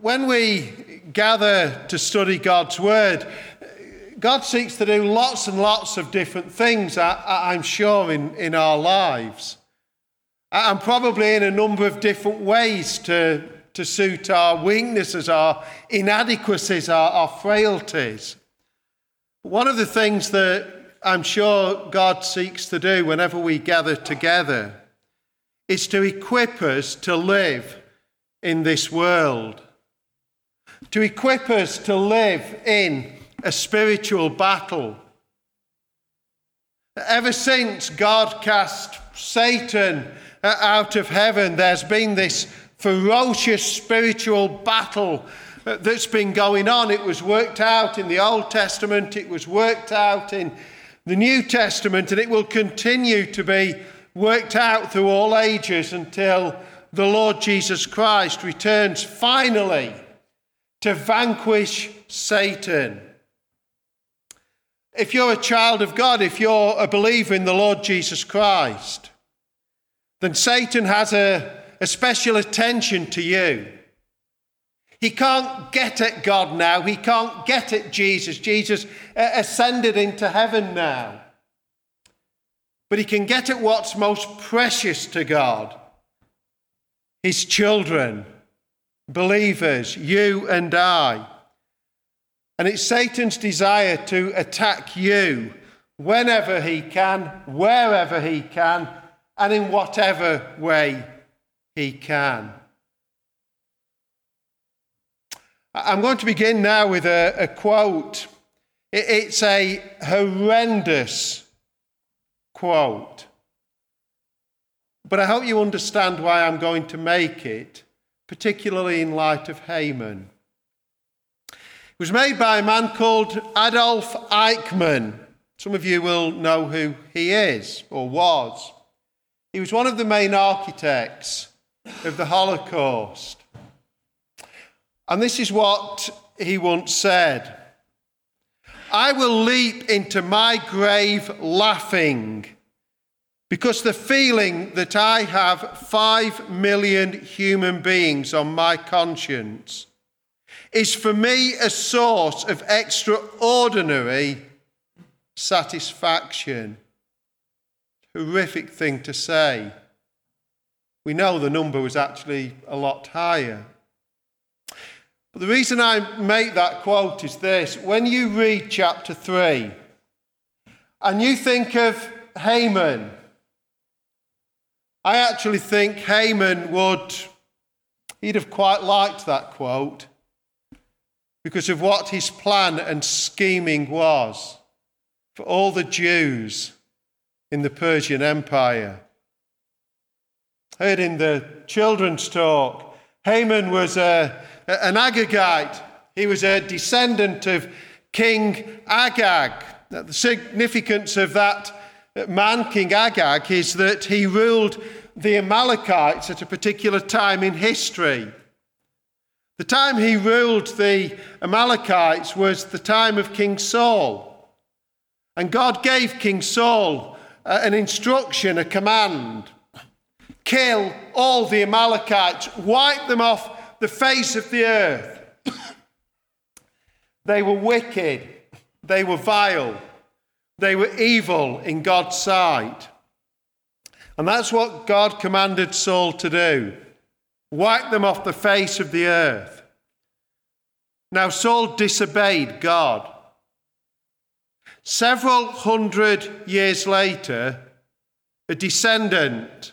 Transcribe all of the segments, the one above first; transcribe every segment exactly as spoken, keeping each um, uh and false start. When we gather to study God's word, God seeks to do lots and lots of different things, I, I'm sure, in, in our lives. And probably in a number of different ways to, to suit our weaknesses, our inadequacies, our, our frailties. One of the things that I'm sure God seeks to do whenever we gather together is to equip us to live in this world, to equip us to live in a spiritual battle. Ever since God cast Satan out of heaven, there's been this ferocious spiritual battle that's been going on. It was worked out in the Old Testament, it was worked out in the New Testament, and it will continue to be worked out through all ages until the Lord Jesus Christ returns finally to vanquish Satan. If you're a child of God, if you're a believer in the Lord Jesus Christ, then Satan has a, a special attention to you. He can't get at God now. He can't get at Jesus. Jesus ascended into heaven now. But he can get at what's most precious to God, his children, believers, you and I. And it's Satan's desire to attack you whenever he can, wherever he can, and in whatever way he can. I'm going to begin now with a, a quote. It's a horrendous quote, but I hope you understand why I'm going to make it, particularly in light of Haman. It was made by a man called Adolf Eichmann. Some of you will know who he is, or was. He was one of the main architects of the Holocaust. And this is what he once said: "I will leap into my grave laughing, because the feeling that I have five million human beings on my conscience is for me a source of extraordinary satisfaction." Horrific thing to say. We know the number was actually a lot higher. But the reason I make that quote is this: when you read chapter three and you think of Haman, I actually think Haman would, he'd have quite liked that quote, because of what his plan and scheming was for all the Jews in the Persian Empire. Heard in the children's talk, Haman was a, an Agagite. He was a descendant of King Agag. The significance of that man, King Agag, is that he ruled the Amalekites at a particular time in history. The time he ruled the Amalekites was the time of King Saul. And God gave King Saul uh, an instruction, a command: kill all the Amalekites, wipe them off the face of the earth. They were wicked, they were vile, they were evil in God's sight. And that's what God commanded Saul to do: wipe them off the face of the earth. Now, Saul disobeyed God. Several hundred years later, a descendant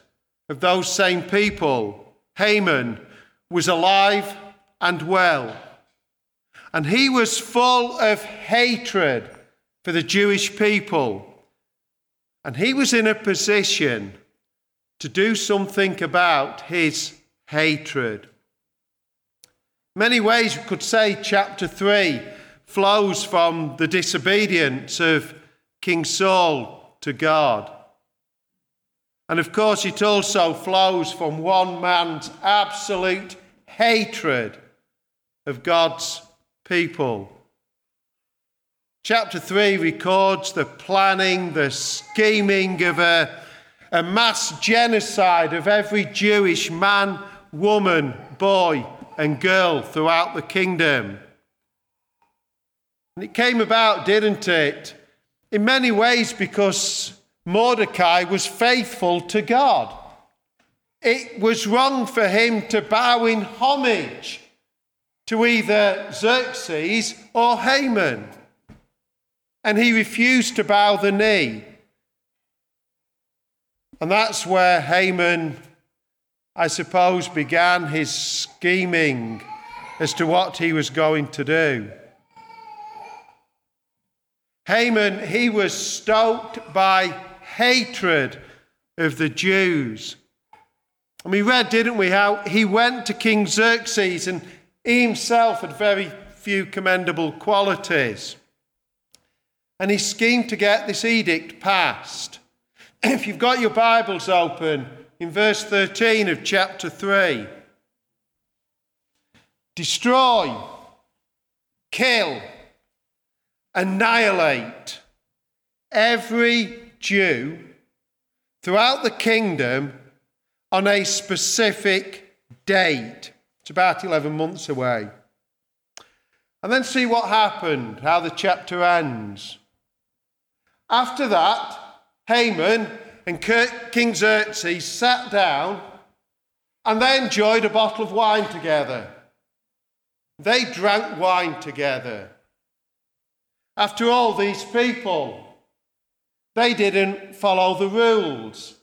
of those same people, Haman, was alive and well. And he was full of hatred for the Jewish people. And he was in a position to do something about his hatred. Many ways we could say chapter three flows from the disobedience of King Saul to God. And of course it also flows from one man's absolute hatred of God's people. Chapter three records the planning, the scheming of a, a mass genocide of every Jewish man, woman, boy, and girl throughout the kingdom. And it came about, didn't it? In many ways, because Mordecai was faithful to God. It was wrong for him to bow in homage to either Xerxes or Haman. And he refused to bow the knee. And that's where Haman, I suppose, began his scheming as to what he was going to do. Haman, he was stoked by hatred of the Jews. And we read, didn't we, how he went to King Xerxes, and he himself had very few commendable qualities. And he schemed to get this edict passed. If you've got your Bibles open, in verse thirteen of chapter three. Destroy, kill, annihilate every Jew throughout the kingdom on a specific date. It's about eleven months away. And then see what happened, how the chapter ends. After that, Haman and King Xerxes sat down and they enjoyed a bottle of wine together. They drank wine together. After all, these people, they didn't follow the rules.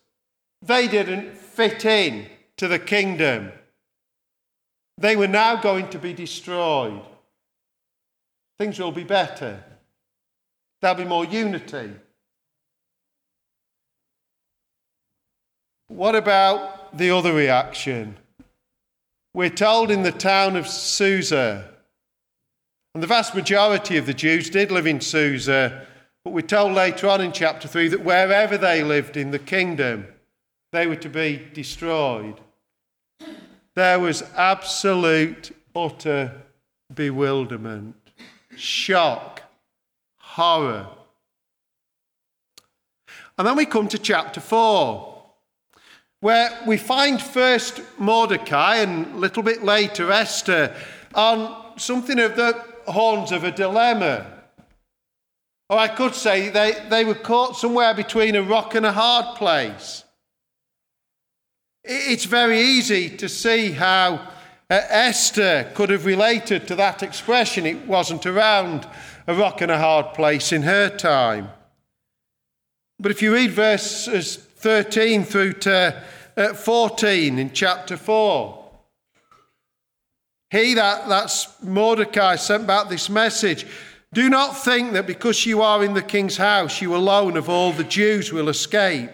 They didn't fit in to the kingdom. They were now going to be destroyed. Things will be better. There'll be more unity. What about the other reaction? We're told in the town of Susa, and the vast majority of the Jews did live in Susa, but we're told later on in chapter three that wherever they lived in the kingdom, they were to be destroyed. There was absolute, utter bewilderment, shock, horror. And then we come to chapter four. Where we find first Mordecai and a little bit later Esther on something of the horns of a dilemma. Or I could say they, they were caught somewhere between a rock and a hard place. It's very easy to see how uh, Esther could have related to that expression. It wasn't around a rock and a hard place in her time. But if you read verses thirteen through to uh, fourteen in chapter four. He, that, that's Mordecai, sent back this message. Do not think that because you are in the king's house, you alone of all the Jews will escape.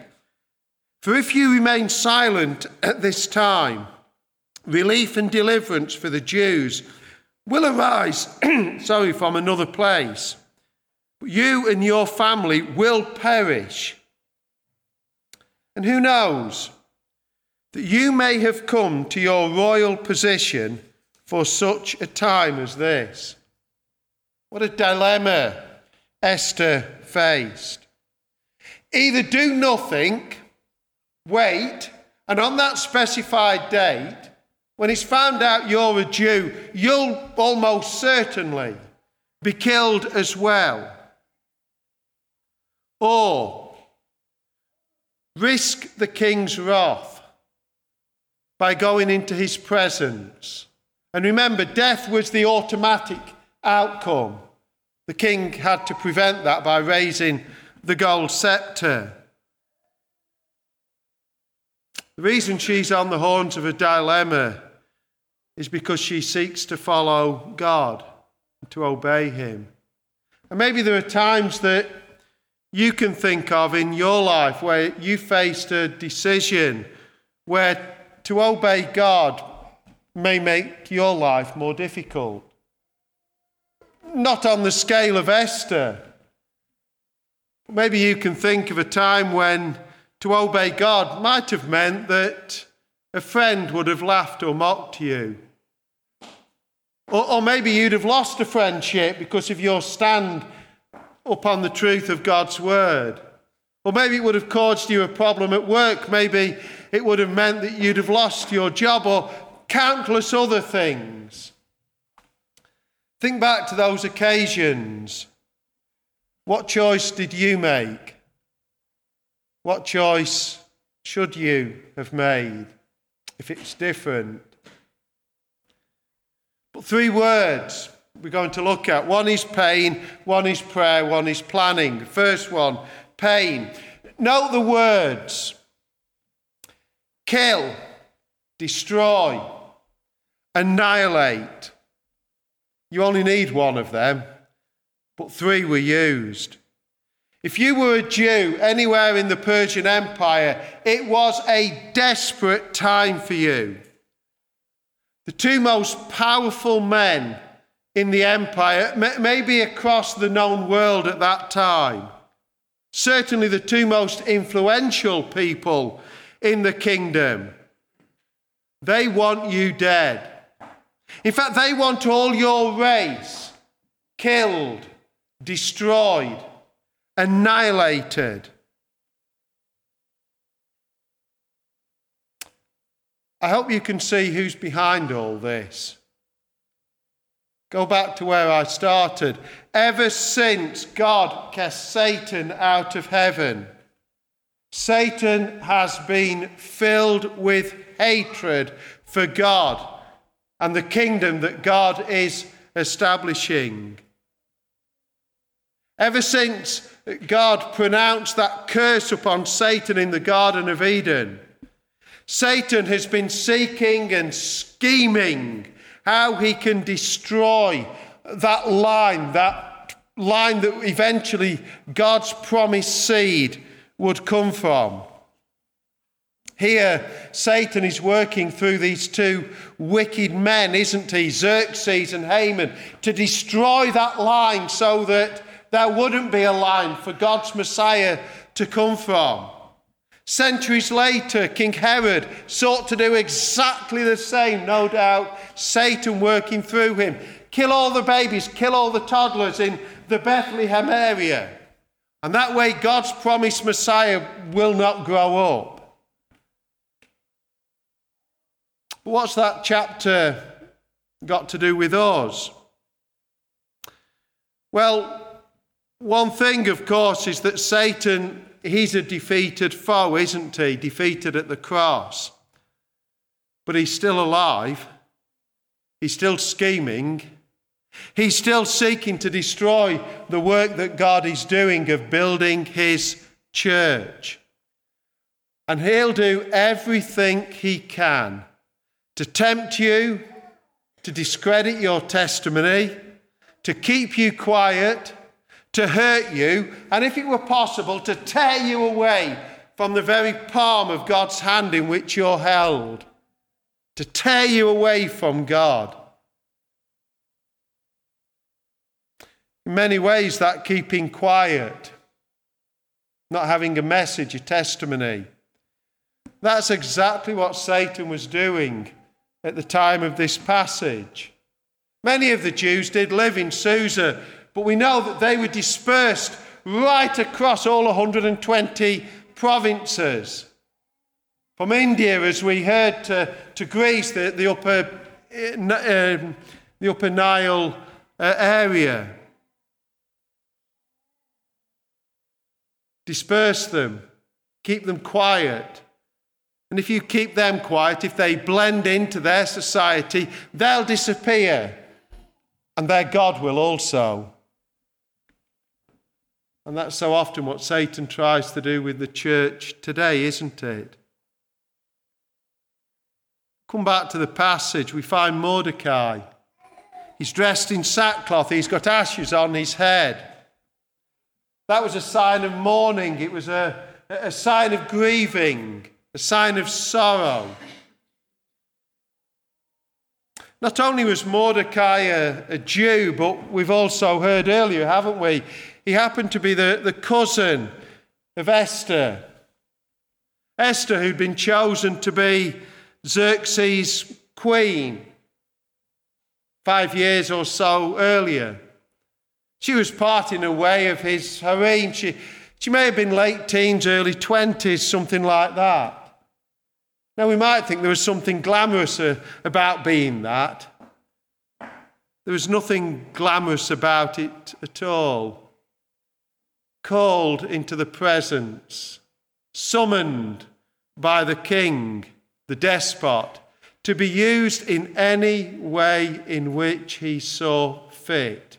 For if you remain silent at this time, relief and deliverance for the Jews will arise sorry, from another place. You and your family will perish. And who knows that you may have come to your royal position for such a time as this. What a dilemma Esther faced. Either do nothing, wait, and on that specified date, when it's found out you're a Jew, you'll almost certainly be killed as well. Or risk the king's wrath by going into his presence. And remember, death was the automatic outcome. The king had to prevent that by raising the gold scepter. The reason she's on the horns of a dilemma is because she seeks to follow God and to obey him. And maybe there are times that you can think of in your life where you faced a decision where to obey God may make your life more difficult. Not on the scale of Esther. Maybe you can think of a time when to obey God might have meant that a friend would have laughed or mocked you. Or, or maybe you'd have lost a friendship because of your stand upon the truth of God's word. Or maybe it would have caused you a problem at work. Maybe it would have meant that you'd have lost your job or countless other things. Think back to those occasions. What choice did you make? What choice should you have made if it's different? But three words we're going to look at. One is pain, one is prayer, one is planning. First one, pain. Note the words. Kill, destroy, annihilate. You only need one of them, but three were used. If you were a Jew anywhere in the Persian Empire, it was a desperate time for you. The two most powerful men in the empire, maybe across the known world at that time, certainly the two most influential people in the kingdom, they want you dead. In fact, they want all your race killed, destroyed, annihilated. I hope you can see who's behind all this. Go back to where I started. Ever since God cast Satan out of heaven, Satan has been filled with hatred for God and the kingdom that God is establishing. Ever since God pronounced that curse upon Satan in the Garden of Eden, Satan has been seeking and scheming how he can destroy that line, that line that eventually God's promised seed would come from. Here, Satan is working through these two wicked men, isn't he? Xerxes and Haman, to destroy that line so that there wouldn't be a line for God's Messiah to come from. Centuries later, King Herod sought to do exactly the same, no doubt, Satan working through him. Kill all the babies, kill all the toddlers in the Bethlehem area. And that way God's promised Messiah will not grow up. But what's that chapter got to do with us? Well, one thing, of course, is that Satan, he's a defeated foe, isn't he? Defeated at the cross. But he's still alive. He's still scheming. He's still seeking to destroy the work that God is doing of building his church. And he'll do everything he can to tempt you, to discredit your testimony, to keep you quiet, to hurt you, and if it were possible, to tear you away from the very palm of God's hand in which you're held, to tear you away from God. In many ways, that keeping quiet, not having a message, a testimony, that's exactly what Satan was doing at the time of this passage. Many of the Jews did live in Susa, but we know that they were dispersed right across all one hundred twenty provinces. From India, as we heard, to, to Greece, the, the, upper, uh, the upper Nile uh, area. Disperse them, keep them quiet. And if you keep them quiet, if they blend into their society, they'll disappear. And their God will also. And that's so often what Satan tries to do with the church today, isn't it? Come back to the passage. We find Mordecai. He's dressed in sackcloth. He's got ashes on his head. That was a sign of mourning. It was a, a sign of grieving. A sign of sorrow. Not only was Mordecai a, a Jew, but we've also heard earlier, haven't we? He happened to be the, the cousin of Esther. Esther, who'd been chosen to be Xerxes' queen five years or so earlier. She was part, in a way, of his harem. She She may have been late teens, early twenties, something like that. Now, we might think there was something glamorous uh, about being that. There was nothing glamorous about it at all. Called into the presence, summoned by the king, the despot, to be used in any way in which he saw fit.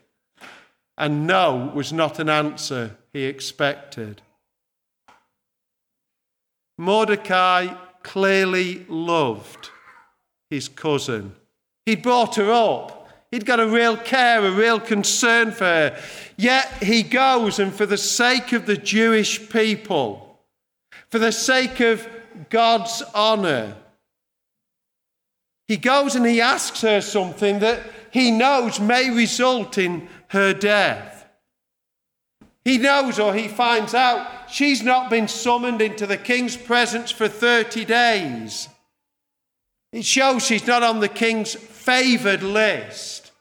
And no was not an answer he expected. Mordecai clearly loved his cousin. He'd brought her up. He'd got a real care, a real concern for her. Yet he goes, and for the sake of the Jewish people, for the sake of God's honor, he goes and he asks her something that he knows may result in her death. He knows, or he finds out, she's not been summoned into the king's presence for thirty days. It shows she's not on the king's favoured list.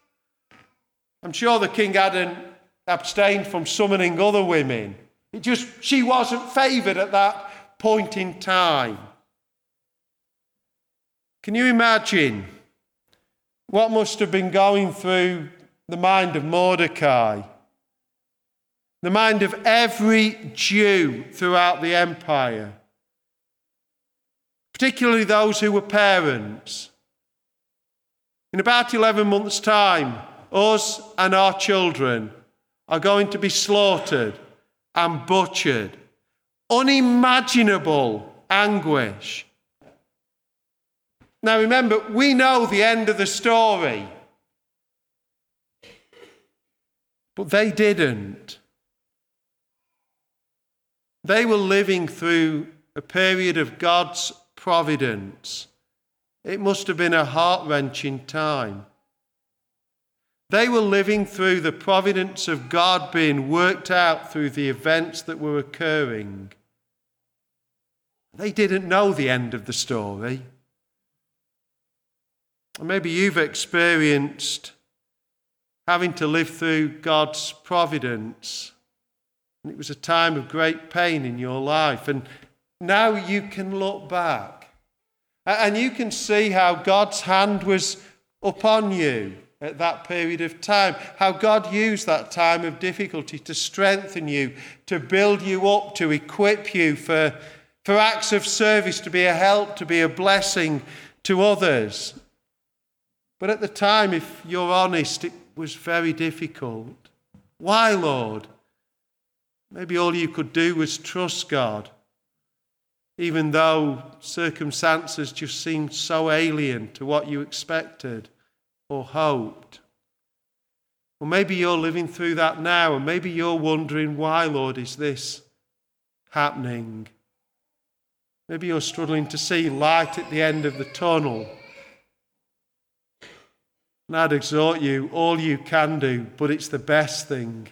I'm sure the king hadn't abstained from summoning other women. It just, she wasn't favoured at that point in time. Can you imagine what must have been going through the mind of Mordecai? The mind of every Jew throughout the empire, particularly those who were parents. In about eleven months' time, us and our children are going to be slaughtered and butchered. Unimaginable anguish. Now remember, we know the end of the story, but they didn't. They were living through a period of God's providence. It must have been a heart-wrenching time. They were living through the providence of God being worked out through the events that were occurring. They didn't know the end of the story. And maybe you've experienced having to live through God's providence. And it was a time of great pain in your life. And now you can look back and you can see how God's hand was upon you at that period of time. How God used that time of difficulty to strengthen you, to build you up, to equip you for, for acts of service, to be a help, to be a blessing to others. But at the time, if you're honest, it was very difficult. Why, Lord? Maybe all you could do was trust God, even though circumstances just seemed so alien to what you expected or hoped. Or maybe you're living through that now, and maybe you're wondering, why, Lord, is this happening? Maybe you're struggling to see light at the end of the tunnel. And I'd exhort you, all you can do, but it's the best thing,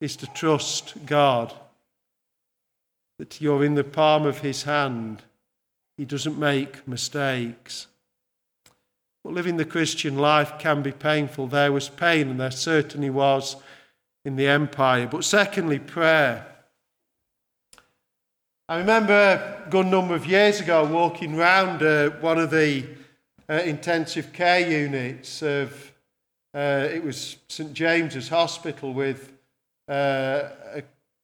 is to trust God, that you're in the palm of his hand. He doesn't make mistakes. But living the Christian life can be painful. There was pain, and there certainly was in the empire. But secondly, prayer. I remember a good number of years ago walking round uh, one of the uh, intensive care units of, uh, it was Saint James's Hospital, with Uh, a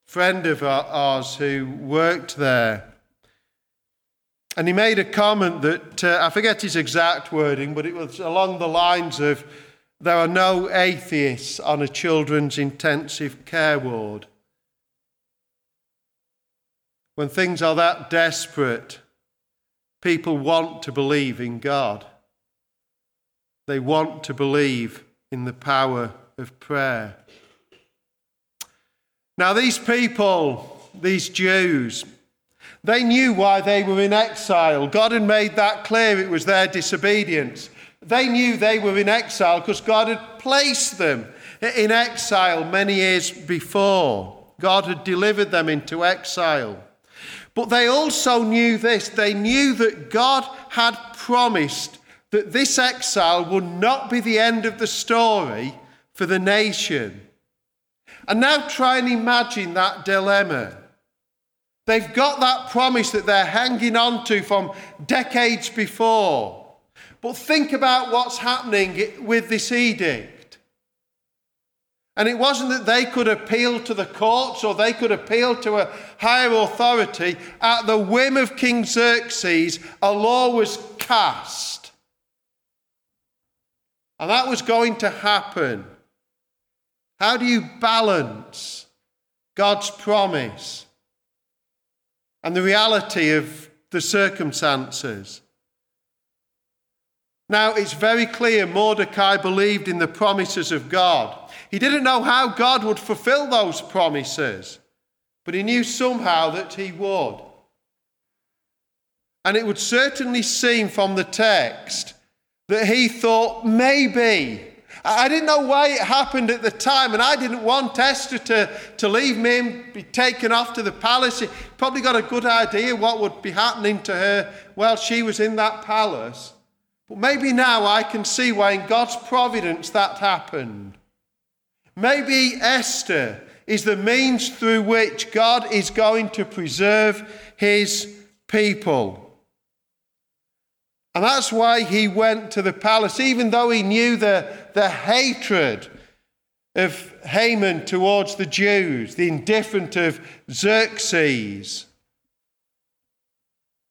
friend of ours who worked there. And he made a comment that, uh, I forget his exact wording, but it was along the lines of, there are no atheists on a children's intensive care ward. When things are that desperate, people want to believe in God. They want to believe in the power of prayer. Now these people, these Jews, they knew why they were in exile. God had made that clear. It was their disobedience. They knew they were in exile because God had placed them in exile many years before. God had delivered them into exile. But they also knew this. They knew that God had promised that this exile would not be the end of the story for the nation. And now try and imagine that dilemma. They've got that promise that they're hanging on to from decades before. But think about what's happening with this edict. And it wasn't that they could appeal to the courts or they could appeal to a higher authority. At the whim of King Xerxes, a law was cast. And that was going to happen. How do you balance God's promise and the reality of the circumstances? Now, it's very clear Mordecai believed in the promises of God. He didn't know how God would fulfill those promises, but he knew somehow that he would. And it would certainly seem from the text that he thought, maybe. I didn't know why it happened at the time, and I didn't want Esther to, to leave me and be taken off to the palace. She probably got a good idea what would be happening to her while she was in that palace. But maybe now I can see why in God's providence that happened. Maybe Esther is the means through which God is going to preserve his people. And that's why he went to the palace, even though he knew the, the hatred of Haman towards the Jews, the indifference of Xerxes.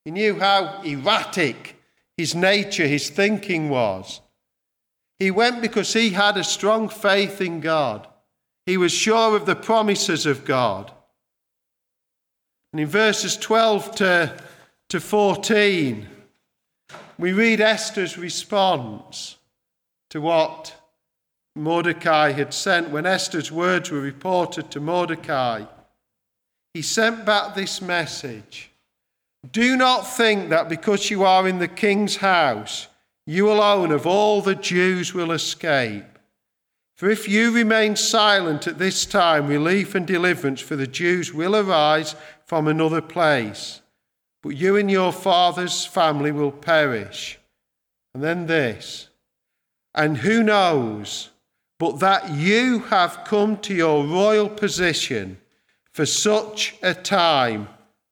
He knew how erratic his nature, his thinking was. He went because he had a strong faith in God. He was sure of the promises of God. And in verses twelve to, to fourteen... we read Esther's response to what Mordecai had sent. When Esther's words were reported to Mordecai, he sent back this message: "Do not think that because you are in the king's house, you alone of all the Jews will escape. For if you remain silent at this time, relief and deliverance for the Jews will arise from another place. But you and your father's family will perish." And then this: "And who knows but that you have come to your royal position for such a time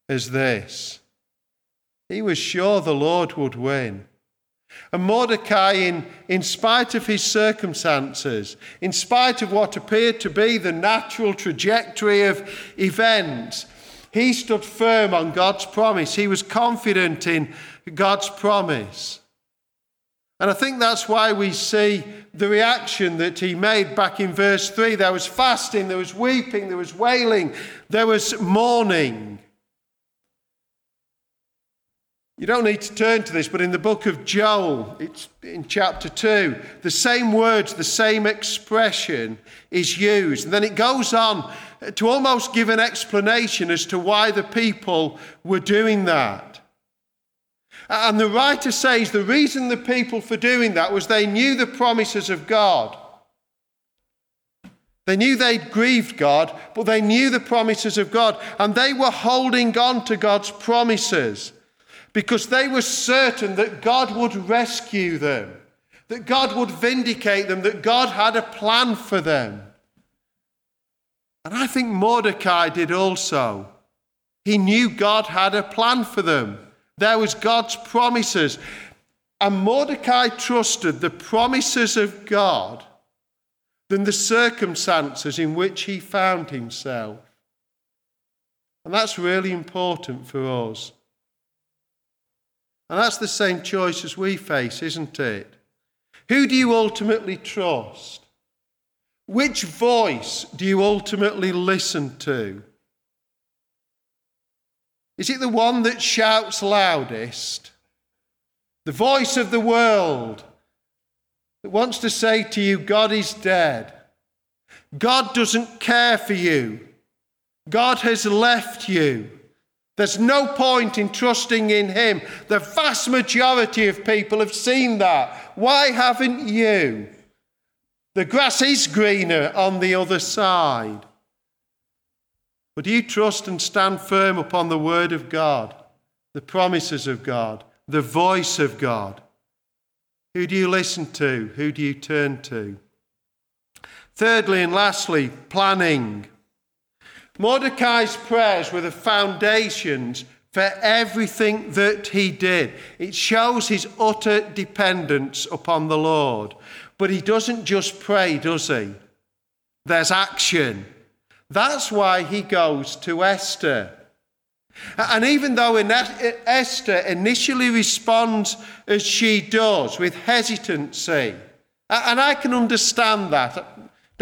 as this." He was sure the Lord would win. And Mordecai, in, in spite of his circumstances, in spite of what appeared to be the natural trajectory of events, he stood firm on God's promise. He was confident in God's promise. And I think that's why we see the reaction that he made back in verse three. There was fasting, there was weeping, there was wailing, there was mourning. You don't need to turn to this, but in the book of Joel, it's in chapter two, the same words, the same expression is used. And then it goes on to almost give an explanation as to why the people were doing that. And the writer says the reason the people for doing that was they knew the promises of God. They knew they'd grieved God, but they knew the promises of God, and they were holding on to God's promises because they were certain that God would rescue them, that God would vindicate them, that God had a plan for them. And I think Mordecai did also. He knew God had a plan for them. There was God's promises. And Mordecai trusted the promises of God than the circumstances in which he found himself. And that's really important for us. And that's the same choice as we face, isn't it? Who do you ultimately trust? Which voice do you ultimately listen to? Is it the one that shouts loudest? The voice of the world that wants to say to you, God is dead. God doesn't care for you. God has left you. There's no point in trusting in him. The vast majority of people have seen that. Why haven't you? The grass is greener on the other side. But do you trust and stand firm upon the word of God, the promises of God, the voice of God? Who do you listen to? Who do you turn to? Thirdly and lastly, planning. Mordecai's prayers were the foundations for everything that he did. It shows his utter dependence upon the Lord. But he doesn't just pray, does he? There's action. That's why he goes to Esther. And even though Esther initially responds as she does, with hesitancy, and I can understand that. I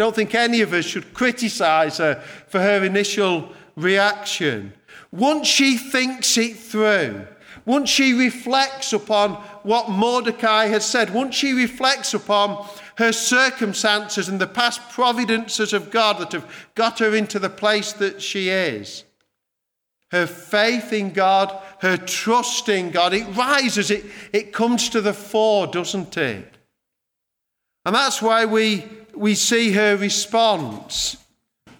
don't think any of us should criticise her for her initial reaction. Once she thinks it through, once she reflects upon what Mordecai has said, once she reflects upon her circumstances and the past providences of God that have got her into the place that she is, her faith in God, her trust in God, it rises, it, it comes to the fore, doesn't it? And that's why we, we see her response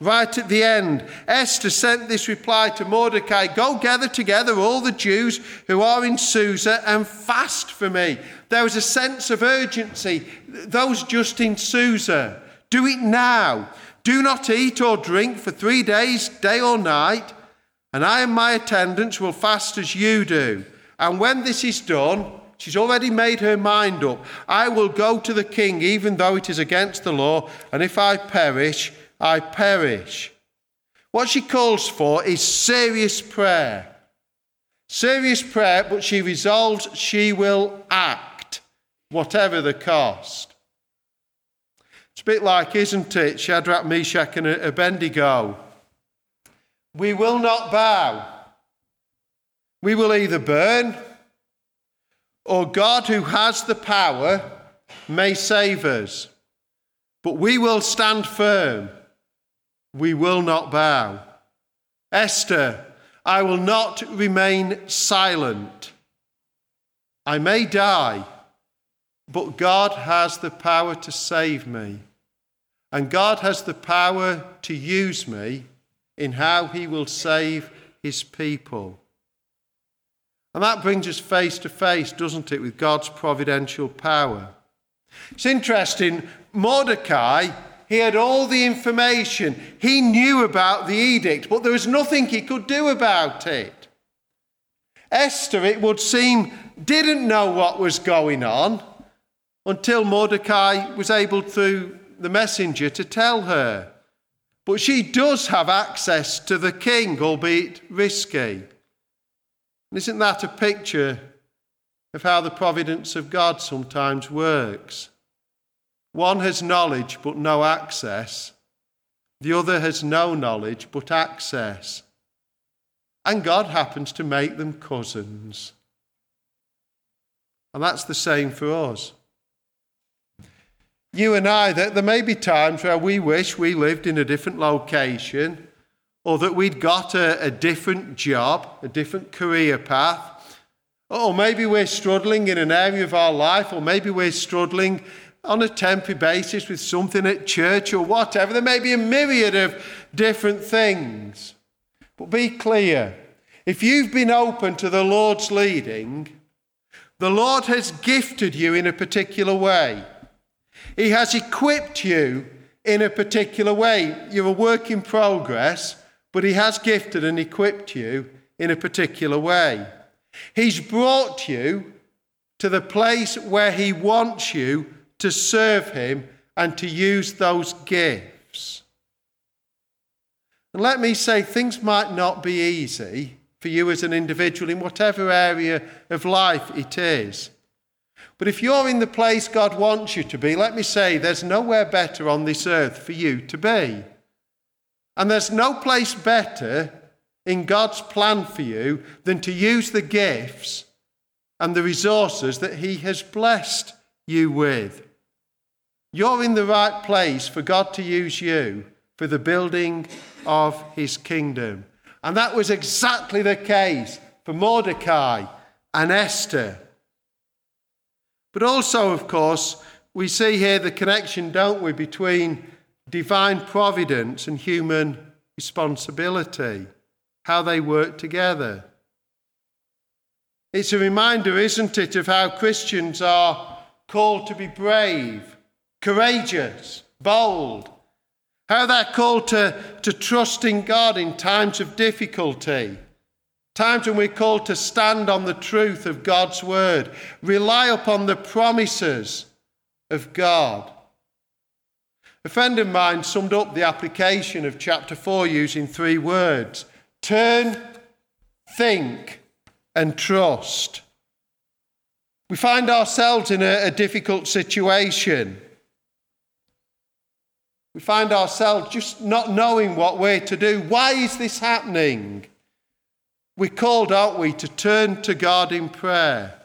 right at the end. Esther sent this reply to Mordecai, "Go gather together all the Jews who are in Susa and fast for me." There was a sense of urgency. Those just in Susa, do it now. "Do not eat or drink for three days, day or night. And I and my attendants will fast as you do. And when this is done," she's already made her mind up, "I will go to the king, even though it is against the law. And if I perish, I perish." What she calls for is serious prayer. Serious prayer, but she resolves she will act, whatever the cost. It's a bit like, isn't it, Shadrach, Meshach, and Abednego? We will not bow. We will either burn, or God, who has the power, may save us. But we will stand firm. We will not bow. Esther, "I will not remain silent. I may die, but God has the power to save me. And God has the power to use me in how he will save his people." And that brings us face to face, doesn't it, with God's providential power. It's interesting, Mordecai, he had all the information. He knew about the edict, but there was nothing he could do about it. Esther, it would seem, didn't know what was going on until Mordecai was able, through the messenger, to tell her. But she does have access to the king, albeit risky. And isn't that a picture of how the providence of God sometimes works? One has knowledge but no access. The other has no knowledge but access. And God happens to make them cousins. And that's the same for us. You and I, that there may be times where we wish we lived in a different location, or that we'd got a, a different job, a different career path, or maybe we're struggling in an area of our life, or maybe we're struggling on a temporary basis with something at church or whatever. There may be a myriad of different things. But be clear, if you've been open to the Lord's leading, the Lord has gifted you in a particular way. He has equipped you in a particular way. You're a work in progress, but he has gifted and equipped you in a particular way. He's brought you to the place where he wants you to serve him and to use those gifts. And let me say, things might not be easy for you as an individual in whatever area of life it is. But if you're in the place God wants you to be, let me say, there's nowhere better on this earth for you to be. And there's no place better in God's plan for you than to use the gifts and the resources that he has blessed you with. You're in the right place for God to use you for the building of his kingdom. And that was exactly the case for Mordecai and Esther. But also, of course, we see here the connection, don't we, between divine providence and human responsibility, how they work together. It's a reminder, isn't it, of how Christians are called to be brave, courageous, bold, How they're called to, to trust in God in times of difficulty. Times when we're called to stand on the truth of God's word. Rely upon the promises of God. A friend of mine summed up the application of chapter four using three words. Turn, think, and trust. We find ourselves in a, a difficult situation. We find ourselves just not knowing what way to do. Why is this happening? We're called, aren't we, to turn to God in prayer.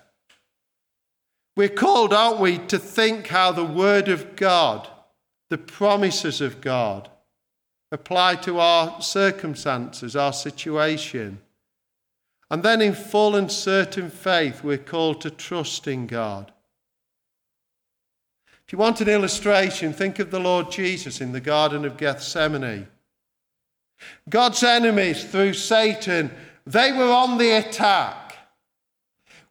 We're called, aren't we, to think how the word of God, the promises of God, apply to our circumstances, our situation. And then in full and certain faith, we're called to trust in God. If you want an illustration, think of the Lord Jesus in the Garden of Gethsemane. God's enemies through Satan, they were on the attack.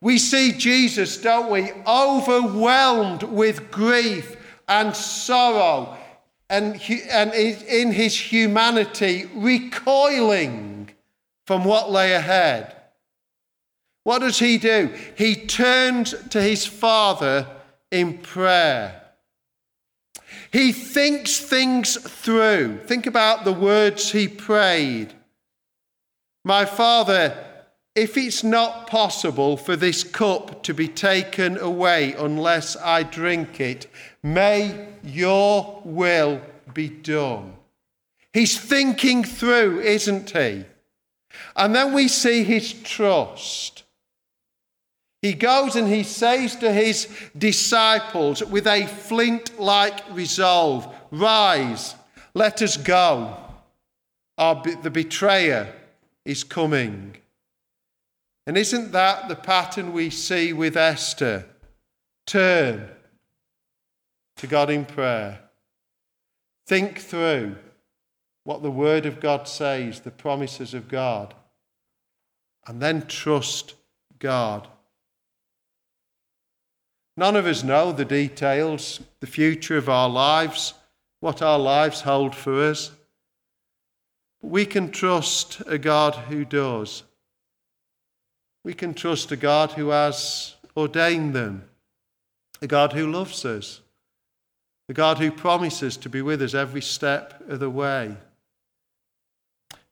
We see Jesus, don't we, overwhelmed with grief and sorrow and, and in his humanity, recoiling from what lay ahead. What does he do? He turns to his Father in prayer. He thinks things through. Think about the words he prayed. My Father, if it's not possible for this cup to be taken away unless I drink it, may your will be done. He's thinking through, isn't he? And then we see his trust. He goes and he says to his disciples with a flint-like resolve, rise, let us go. Our be- the betrayer is coming. And isn't that the pattern we see with Esther? Turn to God in prayer. Think through what the word of God says, the promises of God, and then trust God. None of us know the details, the future of our lives, what our lives hold for us. But we can trust a God who does. We can trust a God who has ordained them, a God who loves us, a God who promises to be with us every step of the way.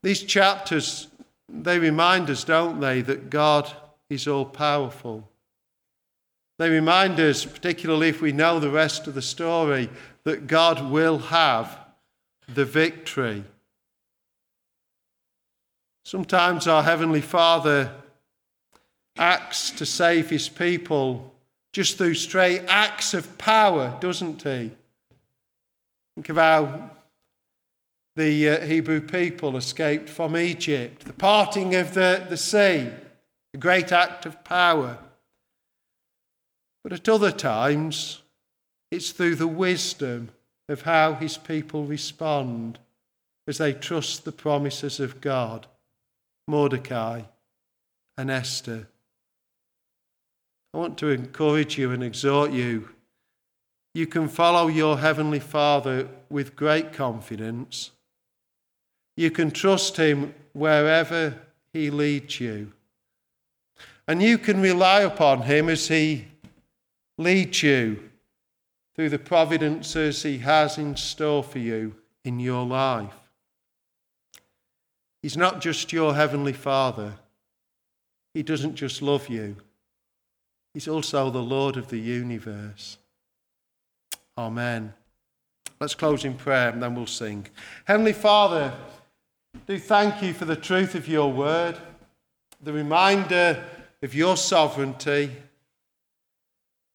These chapters, they remind us, don't they, that God is all-powerful. They remind us, particularly if we know the rest of the story, that God will have the victory. Sometimes our Heavenly Father acts to save his people just through straight acts of power, doesn't he? Think of how the uh, Hebrew people escaped from Egypt, the parting of the, the sea, a great act of power. But at other times, it's through the wisdom of how his people respond as they trust the promises of God, Mordecai and Esther. I want to encourage you and exhort you. You can follow your Heavenly Father with great confidence. You can trust him wherever he leads you. And you can rely upon him as he lead you through the providences he has in store for you in your life. He's not just your Heavenly Father. He doesn't just love you. He's also the Lord of the universe. Amen. Let's close in prayer and then we'll sing. Heavenly Father, do thank you for the truth of your word, the reminder of your sovereignty.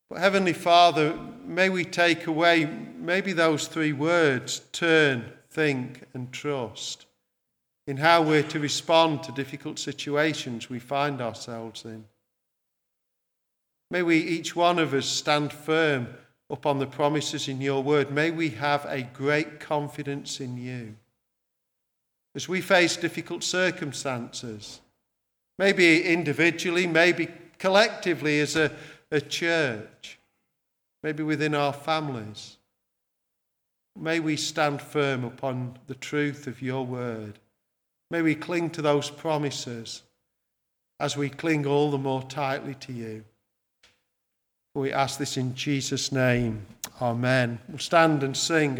But Heavenly Father, may we take away maybe those three words, turn, think, and trust, in how we're to respond to difficult situations we find ourselves in. May we, each one of us, stand firm upon the promises in your word. May we have a great confidence in you. As we face difficult circumstances, maybe individually, maybe collectively as a a church, maybe within our families. May we stand firm upon the truth of your word. May we cling to those promises as we cling all the more tightly to you. We ask this in Jesus' name. Amen. We'll stand and sing.